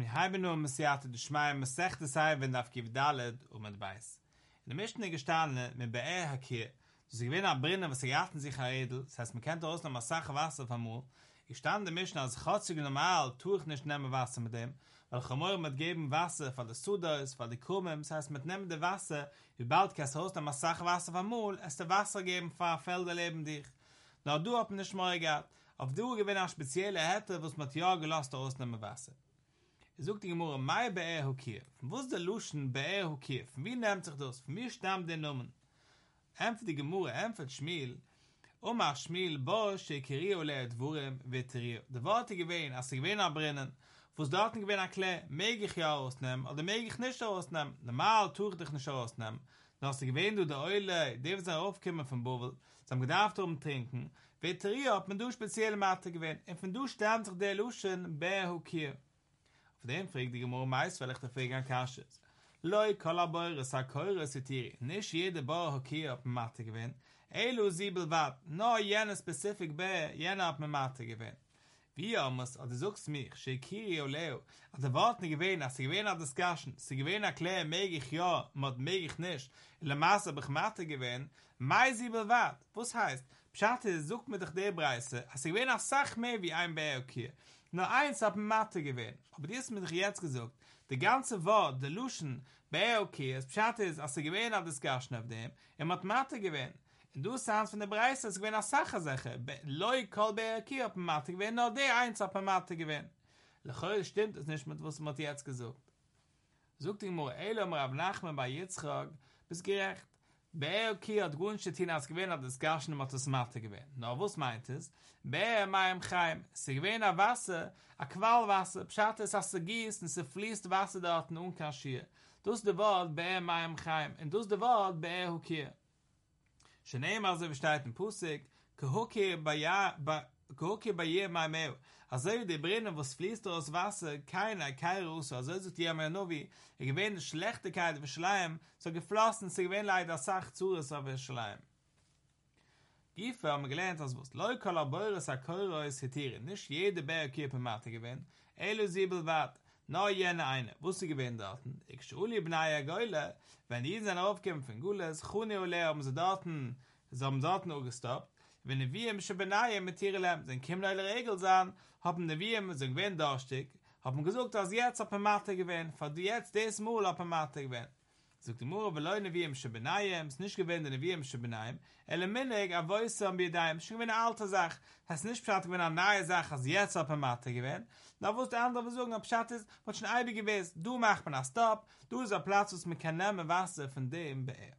In der Mischne gestanden, mit Be'er Hakir, dass ich gewinne Brinne, was sie jachten sich an Edel, das heißt, man kennt aus noch mal Sache Wasser von mir, ich stand in der Mischne, als ich herzig normal, tue ich nicht nehmen Wasser mit dem, weil ich am mit geben Wasser, weil das Suda ist, weil die Kumme, das heißt, mit nehmen dem Wasser, wie bald kannst du aus noch mal Sache Wasser von mir, es der Wasser geben, für Felder leben dich. Nur du hast nicht mehr gehabt, auf du gewinne eine spezielle Hätte, was mit ja gelassen aus nehmen Wasser. Ich suche die Gemurre, mein Be'er Hakir. Von wo ist der Luschen Be'er Hakir? Von wie nimmt sich das? Von mir stammt der Nomen. Empfet die Gemurre, empfet Schmiel. Oma Schmiel, Bo, Shekiri, Ole, Dvurem, Veteri. Der Worte gewähnt, als sie gewähnt abbrennen, wo es dort gewähnt erklärt, mag ich ja ausnehmen, oder mag ich nicht ausnehmen. Normal tue ich dich nicht ausnehmen. Doch als sie gewähnt, du der Eule, die wir sind aufgekommen vom Bobel, sie haben gedacht, darum trinken. Veteri, ob man du spezielle Mathe gewähnt, und von du stammt sich der Luschen Be'er Hakir. Von dem fragt die Gemurre meist, weil ich der Frage an Kasche ist. Loi kollaboire, sa koire, sitiri. Nicht jede Bauer Hakir auf dem Mathe gewinnt. Elu siebel wat, no jene specific Bär, jene auf dem Mathe gewinnt. Wie Omas, oder suchst mich, Shekiri Oleo, hat der Wort nicht gewinnt, als sie gewinnt hat das Kaschen, sie gewinnt erklären, mag ich ja, mod mag ich nicht, in der Masse habe ich Mathe gewinnt, mei siebel wat, was heißt, Pschatte, sucht mir doch die Preise, als sie gewinnt auch sach mehr wie ein Bär Hakir. Nur eins hat Mathe gewählt. Aber dies mit jetzt gesagt. Der ganze Wort, der Luschen, Be'er Hakir, es Pshat ist, als er gewählt hat das Gaschen auf dem, hat Mathe gewählt. Und du sagst von der Preis, als gewählt als Sache-Sache. Loi kol Be'er Hakir hat Mathe gewählt, nur der eins hat Mathe gewählt. Lechol stimmt es nicht mit, was man jetzt gesagt. Sogt die Gemurre, Elam Rav Nachman bei Yitzchak, bis gerecht. Be'er Hakir hat Gunschet hin, als gewählt hat das Gaschen, hat das Mathe gewählt. Na, was meint es? Be'er Maim Chaim, sie gewähnt a Wasser, a Qualwasser, Pshat ist, als sie gießt, und sie fließt Wasser dort und unkaschiert. Das ist der Wort Be'er Maim Chaim, und das ist der Wort Be'er Hakir. Schneem also besteht in Pusik, Kehokir Bayer Maim Ew, also wie die Brenner, was fließt aus Wasser, kein Russo, also ist die Amenovi, die gewähnt Schlechtigkeit für Schleim, so geflossen, sie gewähnt leider Sach zu, es war für Schleim. Giefer haben wir gelernt, dass was Leu kollaboires a koirois hetieren. Nicht jede Bärkirpe Mathe gewinnt. Elu siebel wat. No jene eine. Wusste gewinnt daten. Ich schuli b'naya geule. Wenn jeden seine Aufkämpfen gules, chune ole haben sie daten, so haben daten auch gestoppt. Wenn wir im Schebenaya mit Tierelem, sind kimleile Regel sahen, haben wir im so gewinnt darstig, haben gesagt, dass jetzt ab Mathe gewinnt, von jetzt des Mal ab Mathe gewinnt. Sogt die Mura, weil Leute wie im Schebenayim, es nicht gewähnt, wie im Schebenayim, ele minnig, a voice am Bidaim, schon gewähnt eine alte Sache, es nicht Pshat gewähnt eine neue Sache, als jetzt auf der Mathe gewähnt, da wusste der andere Versuch, ob Pshat ist, was schon ein Eibig gewesen, du machst man einen Stopp, du ist ein Platz, was man kann nehmen, Wasser von dem Be'er.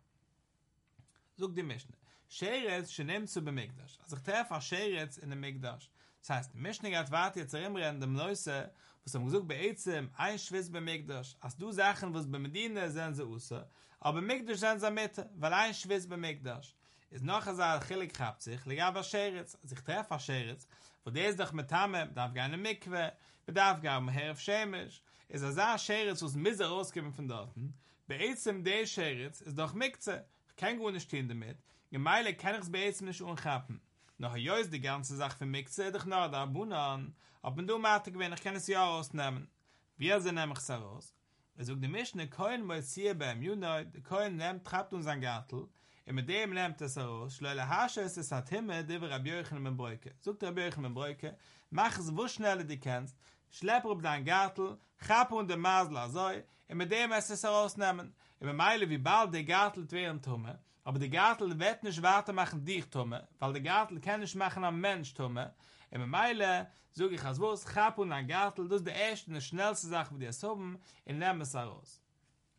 Sogt die Mischne, Scheretz, schon nimmt zu Bemigdash, also ich treffe auch Scheretz in dem Migdash, das heißt, die Mischne geht weiter, jetzt erinnern dem Leuse, was haben gesagt, bei Eizem, ein Schwiss bei Migdash, als du Sachen, was bei Medina sind sie raus, aber bei Migdash sind sie mit, weil ein Schwiss bei Migdash. Ist noch ein Saalchilik gehabt sich, legal bei Scheretz, als ich treffe bei Scheretz, wo der ist doch mit Hamme, darf gar eine Mikve, bedarf gar um Herr auf Schemisch, ist ein Saalcheretz, was Misa rauskommen von dort. Bei Eizem, der Scheretz, ist doch Mikze, ich kann gut nicht stehen damit, gemeile kann ich es bei Eizem nicht unkappen. Noch ein Jahr ist die ganze Sache für Mikze, doch noch da Bunan. Ob man du Mathe gewinnt, ich kann es ja rausnehmen. Wie also nehme ich es heraus? Er sagt, die Mischne, kein Moizir beim Junoi, der kein nimmt, trappt uns an Gartel, und mit dem nimmt es heraus, schleule Hasche ist es hat Himmel, die wir Rabbi Yochanan ben Broike. Sogt Rabbi Yochanan ben Broike, mach es, wo schnell du kannst, schlepp auf deinen Gartel, chapp und den Masel azoi, und mit dem es es herausnehmen. Über Meile, wie bald der Gartel während Tumme, aber der Gartel wird nicht weiter machen dich Tumme, weil der Gartel kann nicht machen am Mensch Tumme, in der Meile, sage ich als was, Chapu und ein Gartel, das ist die erste und die schnellste Sache, die es haben, und nehmen es heraus.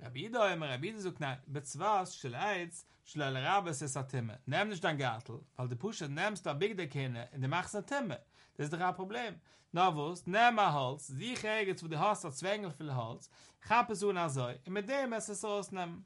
Rabbi Ido, immer Rabbi Ido sagt, nein, bezwas, schleiz, schleile Rabbi, es ist ein Timme. Nimm nicht dein Gartel, weil die Pusche nimmst du ein Big der Kinder, und du machst ein Timme. Das ist doch ein Problem. Na wuss, nimm ein Holz, sieh irgendwo, du hast ein Zwängel viel Holz, Chapu so und ein Zoi, und mit dem es ist ausnehmen.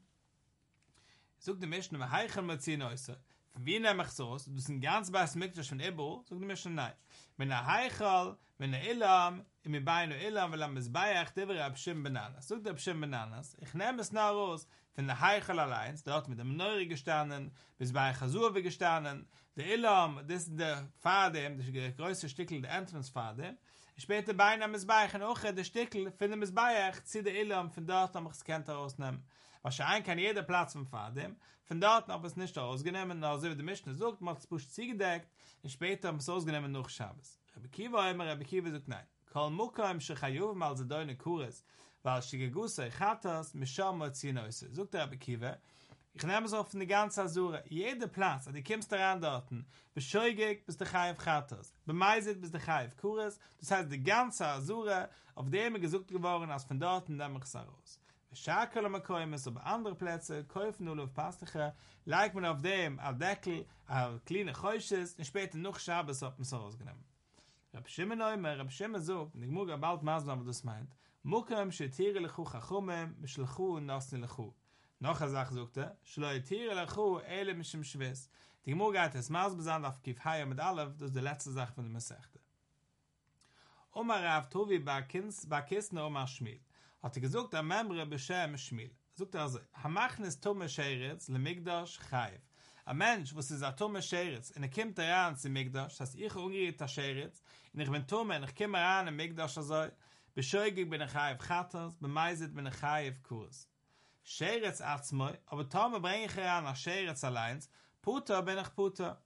Ich sage die Menschen, wir heichen mit sie neuße. Wie nehme ich so aus? Du bist ein ganz weißes Mikdash von Ebo? Sog die Mischne, nein. Wenn Heichal, wenn Ilam, im Ibeinu Ilam, weil am Isbayach, der wäre Abschim Bananas. Sog der Abschim Bananas. Ich nehme es nach raus, wenn Heichal allein, dort mit dem Neuri gestanden, bis bei Chasuwe gestanden, der Ilam, das ist der Fadem, das größte Stickel der Entrance Fadem, Später bei einem Mizbeich und auch der Stickel von dem Mizbeich zieht der Illam von dort, ob ich es kennt herausnehmen. Wahrscheinlich kann jeder Platz vom Fadim, von dort ob es nicht herausgenommen, also wie der Mischner sucht, macht es Busch ziegedeckt und später haben es herausgenommen nach Schabes. Rabbi Kiva immer, Rabbi Kiva sagt nein. Kol Mukka im Shechayuv mal Zedoyne Kures, weil Shigegusa ich hat das, Misham Motzin Oise. Sagt der Rabbi Kiva, ich nehme es auf die ganze Asura. Jeder Platz, an die kommst du ran dort. Bescheuigig bis der Chayef Chattas. Bemeiset bis der Chayef Kuras. Das heißt, die ganze Asura, auf dem er gesucht geworden als von dort und dann mache ich es raus. Beschakel am Akoimes, aber andere Plätze, kaufen nur auf Pastache, leik man auf dem, auf Deckel, auf kleine Keusches, und später noch Schabes hat man es rausgenommen. Reb Shimon Oimer, Reb Shimon so, und ich muss ja bald maßen, was das meint. Mukam, Shetire lechu chachumem, Mishlachu und Nosni lechu. Noch eine Sache sagt Schloi Tiere lechu, Eile mischem Schwiss. Die Gemur geht es maßbesand auf Kifhaya mit Alef, das ist die letzte Sache von der Mesechte. Oma Rav Tuvi Bakisne Oma Schmiel. Hat gesagt, am Memre Beshem Schmiel. Sagt also, Hamachnes Tumme Scheretz, le Migdash Chayef. Ein Mensch, wo sie sagt Tumme Scheretz, und er kommt daran zu Migdash, das heißt, ich ungehe der Scheretz, und ich bin Tumme, und ich komme daran in Migdash, also, bescheuigig bin ich Chayef Chattas, bemeiset bin ich Chayef Kurs. Scheretz atzmoi, aber Tome bringe ich heran nach Scheretz allein, Puta bin ich Puta.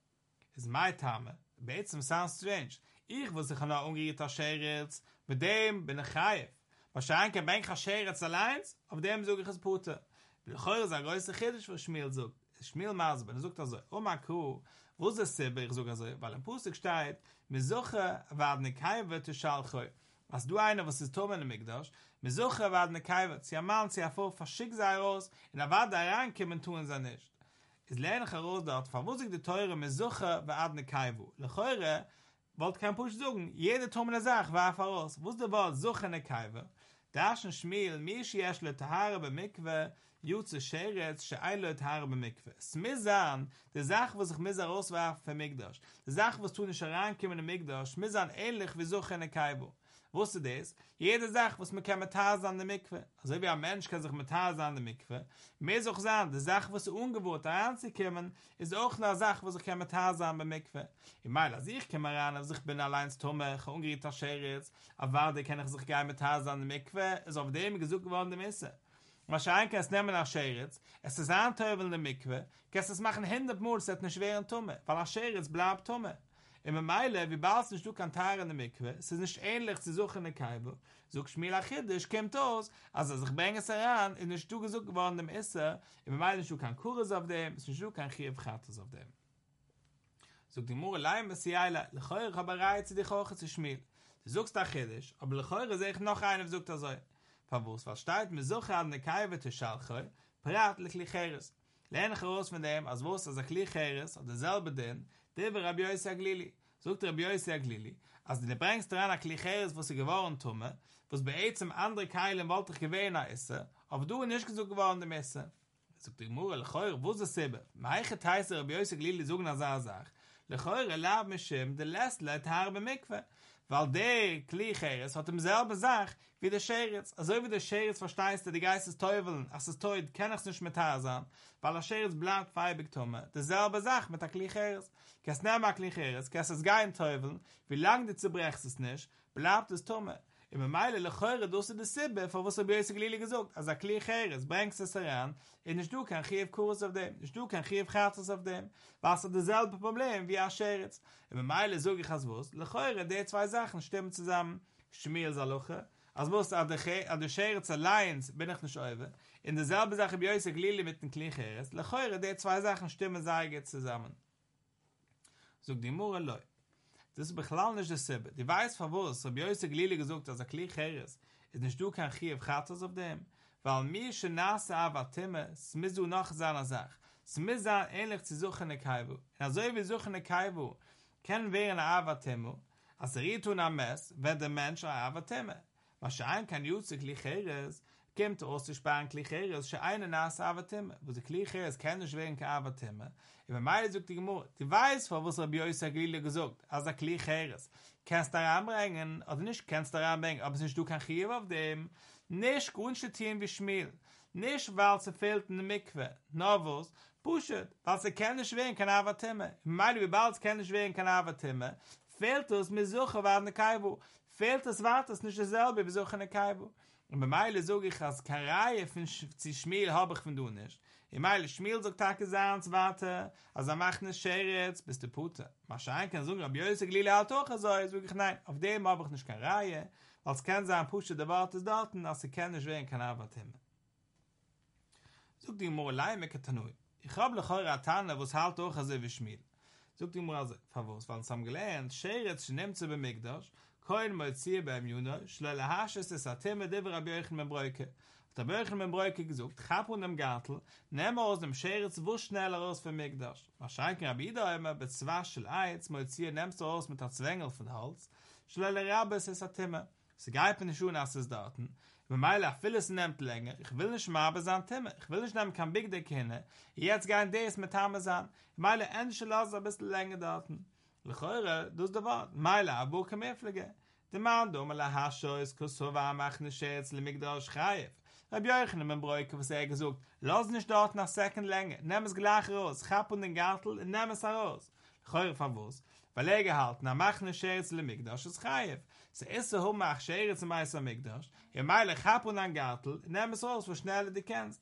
Ist mein Tome, beizem sounds strange. Ich will sich noch umgekehrt als Scheretz, mit dem bin ich Chayef. Wahrscheinlich bin ich als Scheretz allein, auf dem suche ich es Puta. Weil ich höre, sage ich, ich hätte es Schmiel sucht. Schmiel Masber, er sucht also, Oma Kuh, wo ist es Sibbe, ich suche also, weil im Pusik steht, mir suche, wad ne Chayef wird zu Schalchoi. Als du einer, was ist Tome in der Migdash, mir suche, wad ne Chayef, sie amaln, sie hervor, verschickt sie heraus, und wad da reinkommen, tun sie nicht. Es lehne ich heraus dort, verwusig die Teure, mir suche, wad ne Chayef. Lechoire, wollte kein Pusch sagen, jede Tome der Sache war heraus. Wo ist der Wort, suche ne Chayef? Da ist ein Schmiel, Mishi esch le Tahare be Mikve, Jutze Scheretz, Schein le Tahare be Mikve. Es misan, die Sache, was ich mis herauswarf, für Migdash. Die Sache, was tun ich reinkommen in Migdash, misan ähnlich wie suche ne Chayef. Wusst du das? Jede Sache, was man kann mit Hase an der Mikve. Also wie ein Mensch kann sich mit Hase an der Mikve. Mehr soll ich sagen, die Sache, was ungewohnt heranzukommen, ist auch eine Sache, was ich kann mit Hase an der Mikve. Ich meine, als ich komme ran, als ich bin allein zu Tome, ich ungerät als Scheretz, aber warte, kann ich sich gar nicht mit Hase an der Mikve, ist auf dem gesucht geworden, dem Essen. Wahrscheinlich kann es nehmen als Scheretz, es ist ein Teufel in der Mikve, kann es machen 100 Mal, es hat einen schweren Tome, weil als Scheretz bleibt Tome. In der Meile, wie bald ein Stück an Tare in der Mikve, es ist nicht ähnlich zu suchen in der Kaibe, so Schmiel Achidisch kommt aus, also ich bringe es heran, in der Stück gesucht geworden dem Esser, in der Meile ein Stück an Kuris auf dem, es ist ein Stück an Chiev Chattas auf dem. So die Mure Leim ist hier, lechoir habe Reiz, dich auch zu Schmiel. Du suchst Achidisch, aber lechoir sehe ich noch einen, versucht das euch. Verwurst, was steht mir suche an der Kaibe, zu Schalchoi, pratlich Licheres. Lehne ich heraus von dem, als wusste, als ich Licheres, oder selber den, Deber Rabbi Yossi Aglili. Sogt Rabbi Yossi Aglili. Als du bringst daran ein Klicheres, was sie geworden tumme, was bei einem anderen Keilen wollte ich gewähne essen, aber du nicht gesucht geworden dem Essen. Sogt die Mure, Lecheur, wo ist das Sebe? Meichet heißt Rabbi Yossi Aglili, sogen als er sagt, Lecheur, erlaub mich Shem, der lässt leid Haare bei Mikve. Weil der Klicheres hat im selben Sach wie der Scheretz. Also wie der Scheretz versteißt er die Geist des Teufeln, als es teut, kann ich es nicht mit Haar sein, weil der Scheretz bleibt feibig tumme. Derselbe Sach mit der Klicheres. Kannst nicht mehr Klicheres, kannst es gar nicht teufeln, wie lange du zerbrechst es nicht, bleibt es tumme. Im Meile lechoire dusse de Sibbe, vor was Rabbi Yossi Aglili gesagt, als Klicheres bringst es heran, und nicht du kein Chiev Kurs auf dem, nicht du kein Chiev Chattas auf dem, was hat dasselbe Problem wie ein Scheretz. Im Meile sage ich als was, lechoire die zwei Sachen stimmen zusammen, Schmiel Saloche, als was an der Scheretz allein bin ich nicht oive, in derselbe Sache Rabbi Yossi Aglili mit dem Klicheres, lechoire die zwei Sachen stimmen sage zusammen. Sog die Mure Leu. Das ist beklall nicht das Sibbe. Die weiß von was, Rabbi Yossi Aglili gesagt, dass Klicheres ist nicht du kein Chiev Chattas auf dem, weil mir schon nasse Avatimme, es misst du noch seiner Sache. Es misst dann ähnlich zu suchen in Kaibu. Und also wie suchen in Kaibu, können wir eine Avatimme, als Rietun am Mess, wenn der Mensch eine Avatimme. Wahrscheinlich kann Jutsi Klicheres, kommt aus zu sparen Klicheres, schon eine nasse Avatimme, wo die Klicheres kennen schweren keine Avatimme. Über meine sagt die Gemur, die weiß, von was Rabbi Yossi Aglili gesagt, als Klicheres. Kannst du daran bringen, oder nicht kannst du daran bringen, aber es nicht du kein Chiev auf dem, nicht grundstetieren wie Schmiel, nicht weil sie fehlt in der Mikve, nur was, pushet, weil sie keine schweren kann Avatimme. Über meine, wie bald sie keine schweren kann Avatimme, fehlt es mit Suche, war eine Kaivu. fehlt das Wort, das ist nicht dasselbe, wieso ich nicht kaibu? Und bei Meile sage ich, als Kareihe von Schmiel habe ich von du nicht. In Meile Schmiel sagt Tage Sahns, warte, als macht nicht Scherz, bist du Putte. Wahrscheinlich kann ich sagen, ob Jöse Glile hat auch so, sage ich, nein, auf dem habe ich nicht Kareihe, als kann sein Pusche der Wort des Daten, als sie kann nicht werden, kann Arbeit immer. Sag die Morelei, Mekatanui. Ich habe noch eine Tanne, was halt auch so wie Schmiel. Sag die Morelei, verwusst, weil es haben gelernt, Scherz, sie nimmt sie bei Migdash, kein Moizir beim Juna, schleule Hasches des Ateme, der war Rabbi Yochanan ben Broike. Hat Rabbi Yochanan ben Broike gesucht, Chapu und dem Gartel, nehmen wir aus dem Scherz, wo schneller raus für Migdash. Wahrscheinlich Rabbi Ida immer, bei zwei Schleiz, Moizir nimmst du raus mit der Zwängel von Holz, schleule Rabbes des Ateme. Sie greifen die Schuhe nach des Daten. Wenn Meile, ich will es nicht länger, ich will nicht mehr bei seinem Thema, ich will nicht mehr kein Big Dick hin, jetzt gehen das mit Amazon. Meile, endlich lassen Sie ein bisschen länger Daten. Lechoire, das ist der Wort. Meile, aber kann mehr fliegen. Der Mann, der Meile, Hascho, ist Kosova, macht nicht Scherz, Lemigdash, Chayef. Rabbi Yochanan ben Broike, was gesagt, lass nicht dort nach Second Länge, nimm es gleich raus, Chapp und den Gartel, nimm es raus. Lechoire, verwusst. Weil gehalten, er macht nicht Scherz, Lemigdash, ist Chayef. Se ist so, mach Scherz, meist am Migdash. Ihr Meile, Chapp und den Gartel, nimm es raus, wo schnell du kennst.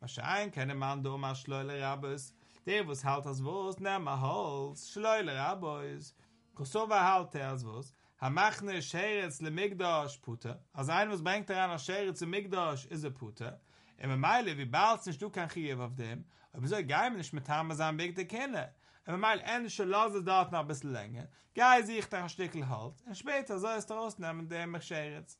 Wahrscheinlich keine Mann, der Meile, Schleule, Rabbis. Der, was halt als Wurst, nehm a Holz, Schleuler, Abois. Kosova halt er als Wurst. Ha machne Scherz le Migdash, Puter. Also ein, was bringt er an a Scherz le Migdash, is a Puter. Im Meile, wie bald nicht du kein Chiev auf dem, aber wieso geim nicht mit Hamazan weg der Kenne? Im Meile, endlich lass es dort noch ein bisschen länger. Gei sich da ein Stückchen Holz, und später soll es draus nehmen, dem ich Scherz.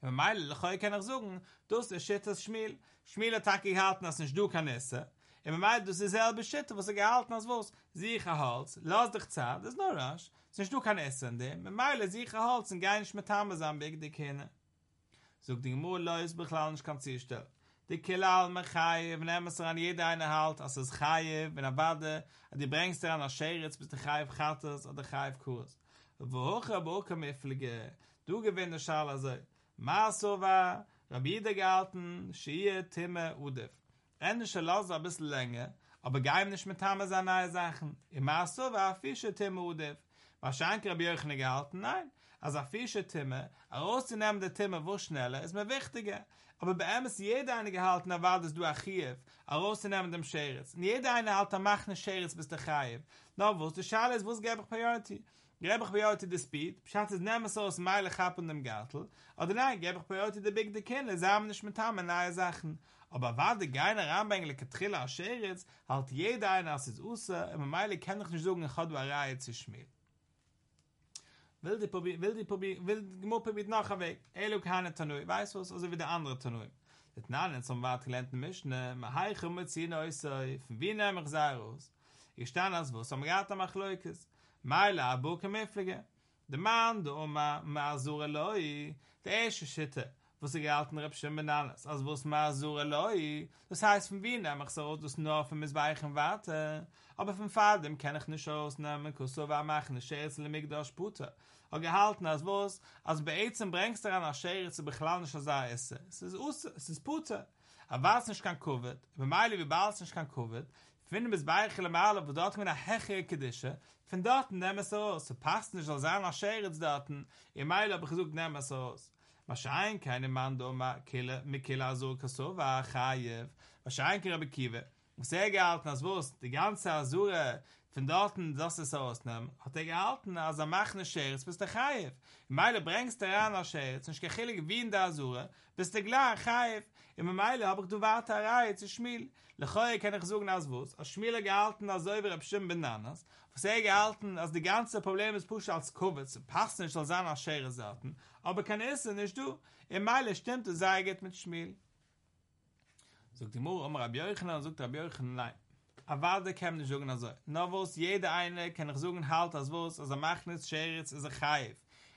Im Meile, lechoi kann ich sagen, dus ist shit das Schmiel. Schmiel hat Taki gehalten, als nicht du kann essen. Im Meile, das ist selbe Schütte, was gehalten hast, was? Sicher Holz, lass dich zahlen, das ist nur rasch. Sonst du kein Essen an dem. Im Meile, sicher Holz und gar nicht mit Hamazan wegen der Kinder. Sog die Gemur, Leus, Bechlein, ich kann sie stellen. Die Kelal, Mechayev, nehmen es an jeder eine Halt, als es Chayev, wenn Abade, die bringst dir an als Scheritz, bis der Chayev Chattas oder der Chayev Kurs. Wo hoch am Eflige, du gewinnt der Schal, also, Masova, Rabide gehalten, Schie, Timme, Udef. Endlich lass es ein bisschen länger, aber geheim nicht mit Hamazan neue Sachen. Im Maße war ein Fische-Timme Udef. Wahrscheinlich habe ich euch nicht gehalten, nein. Also ein Fische-Timme, ein rauszunehmen der Timme, wo schneller, ist mir wichtiger. Aber bei ihm ist jeder eine gehalten, aber dass du ein Chiev, ein rauszunehmen dem Scheritz. Und jeder eine halt, dann mach einen Scheritz bis der Chiev. No, wo ist der Schale, ist, wo ist gebe ich Priority? Gebe ich Priority der Speed, bescheid es nehmen so aus Meile, Chapp und dem Gartel. Oder nein, gebe ich Priority der Big der Kinder, zusammen nicht mit Hamazan neue Sachen. Aber war der Geiner anbängliche Triller aus Scheritz, halt jeder einer als es außer, im Meile kann ich nicht sagen, ich habe eine Reihe zu schmieren. Will die Muppe mit nachher weg. Eluk hane Tanoi, weiß was, also wie der andere Tanoi. Mit Nanen zum Wart gelernten Mischne, ma heiche um ziehen euch sei, von wie nehm ich sei raus. Ich stand als was, am Gata mach Leukes. Meile, abu kem Eflige. Der Mann, der Oma, ma azur eloi, der erste Schütte. Was ich gehalten habe, schon benannt. Also was man so erläuft. Das heißt, von Wien nehme ich so aus, dass nur von mir weichen warten. Aber von Fadem kann ich nicht ausnehmen, Kosova machen, Scherz, Lemigdash, Puter. Und gehalten als was, als bei Eizem bringst du daran, als Scherz, zu beklagen, als er essen. Es ist aus, es ist Puter. Aber was nicht kann Covid, bei Meile, wie bald es nicht kann Covid, finden wir es bei Eichel im Arle, wo dort mit einer hechere Kedische, von dort nehmen wir es aus. Es passt nicht, als einer Scherz dort. In Meile habe ich gesagt, nehmen wir es aus. Wahrscheinlich keine Mann da mit Kela so Kosova, Chayev. Wahrscheinlich Rabbi Kiva. Und sehr gehalten, als wusste, die ganze Asura von dort, dass es ausnahm, hat gehalten, als macht eine Scherz bis der Chayev. In Meile bringst du daran als Scherz, und ich kechillig wie in der Asura, bis der gleich Chayev. In Meile habe ich du warte Reihe zu Schmiel. Lechoye kann ich sagen, als wusste, als Schmiel gehalten, als so über Abschirm Bananas. Und sehr gehalten, als die ganze Problem ist Pusche als Covid, so passt nicht als einer Scherz hatten. Aber kann essen, nicht du? In Meile stimmt, es sei geht mit Schmiel. Sogt die Mur um Rabbi Yochanan, sogt Rabbi Yochanan, nein. Aber da kann ich nicht sagen, also. Nur was jeder eine kann ich sagen, halt als was, also macht nicht Scherz, ist ein Chayef.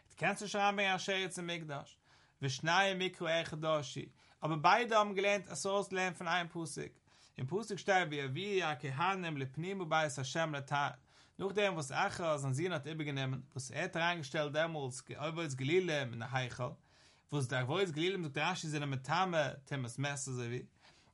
Du kannst dich schreiben, ein Scherz im Migdash. Wir schneiden Mikro Echadoshi. Aber beide haben gelernt, ein Source lernt von einem Pusik. Im Pusik steht, wie er kehanem, lepnimu beiß Hashem, letar. Nachdem, was Acher als Ansin hat übergenommen, was reingestellt, damals, ob es Gelilem in der Heichel, was da wo es Gelilem, so drastisch sind mit Tame, Temes Messer, so wie,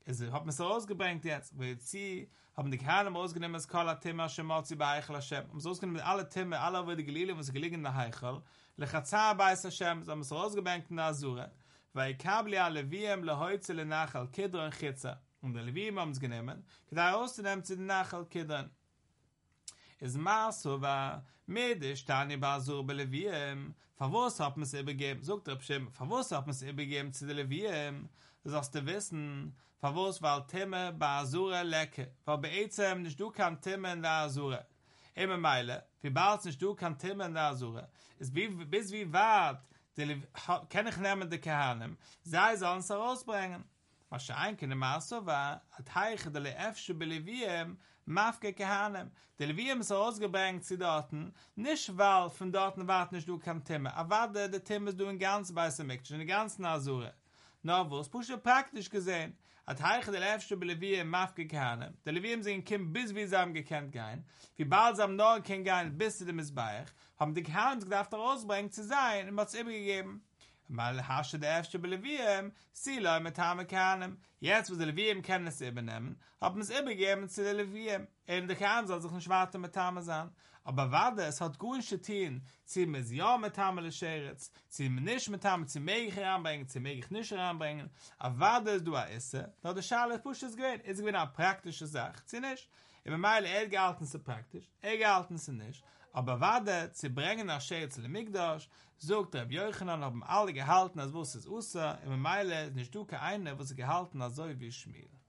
Also ich hab mir so ausgebringt jetzt, weil sie haben die Kehanim ausgenommen, es kala Timmer, Shemotzi, Ba'eichel Hashem. Haben sie ausgenommen mit alle Timmer, alle wo die Gelile, wo sie gelegen in der Heichel. Lechatza, Ba'eichel Hashem, sie haben so ausgebringt in der Asura. Weil Kabli, Aleviem, Lehoitze, Lenachel, Kidron, Chitza. Und die Leviem haben sie genommen, gedei auszunehmen zu den Nachel, Kidron. Es maßo war, medisch, Tani, Ba'asur, Beleviem. Verwurz hat man es übergeben, sagt der Pschim, verwurz hat man es übergeben zu den Leviem. Das hast du wissen, verwurz war Timme bei Asura lecke, weil bei Eizem nicht du kann Timme in der Asura. Immer meile, wie bald nicht du kann Timme in der Asura. Bis wie weit kann ich nehmen die Kehanim, sei sollen es herausbringen. Was schon ein Kind im Asso war, hat heiche der Leefsche bei Leviem, mafke Kehanim. Die Leviem ist herausgebringt zu dorten, nicht weil von dorten wart nicht du kann Timme, aber warte, der Timme ist du in ganz weißer Miktisch, in der ganzen Asura. No, wo es Pusche praktisch gesehen hat heiche der Lefsche bei Leviem mafke Kehanim. Der Leviem sind Kim bis wie sie haben gekannt gehen, wie bald sie am Norden kennen gehen bis zu dem Misbeich, haben die Kehanim gedacht herausbringen zu sein und hat es übergegeben. Mal hasche der Lefsche bei Leviem, sie leu mit Hame Kehanim. Jetzt, wo die Leviem können es übernehmen, haben es übergeben zu den Leviem. Eben der Kehanim soll sich ein Schwarter mit Hame sein. Aber warte, es hat gut Schätin, ziehen wir es ja mit Hamel und Scheretz, ziehen wir nicht mit Hamel, ziehen wir mich heranbringen, ziehen wir mich nicht heranbringen, aber warte, es du auch essen, da der Schale pusht es gewinnt, es gewinnt eine praktische Sache, zieh nicht. Immer mal, gehalten sie praktisch, gehalten sie nicht, aber warte, sie bringen nach Scheretz in den Migdash, sagt Rabbi Yochanan, haben alle gehalten, als wusste es außer, immer mal, nicht du keine, wo sie gehalten, als so wie Schmiel.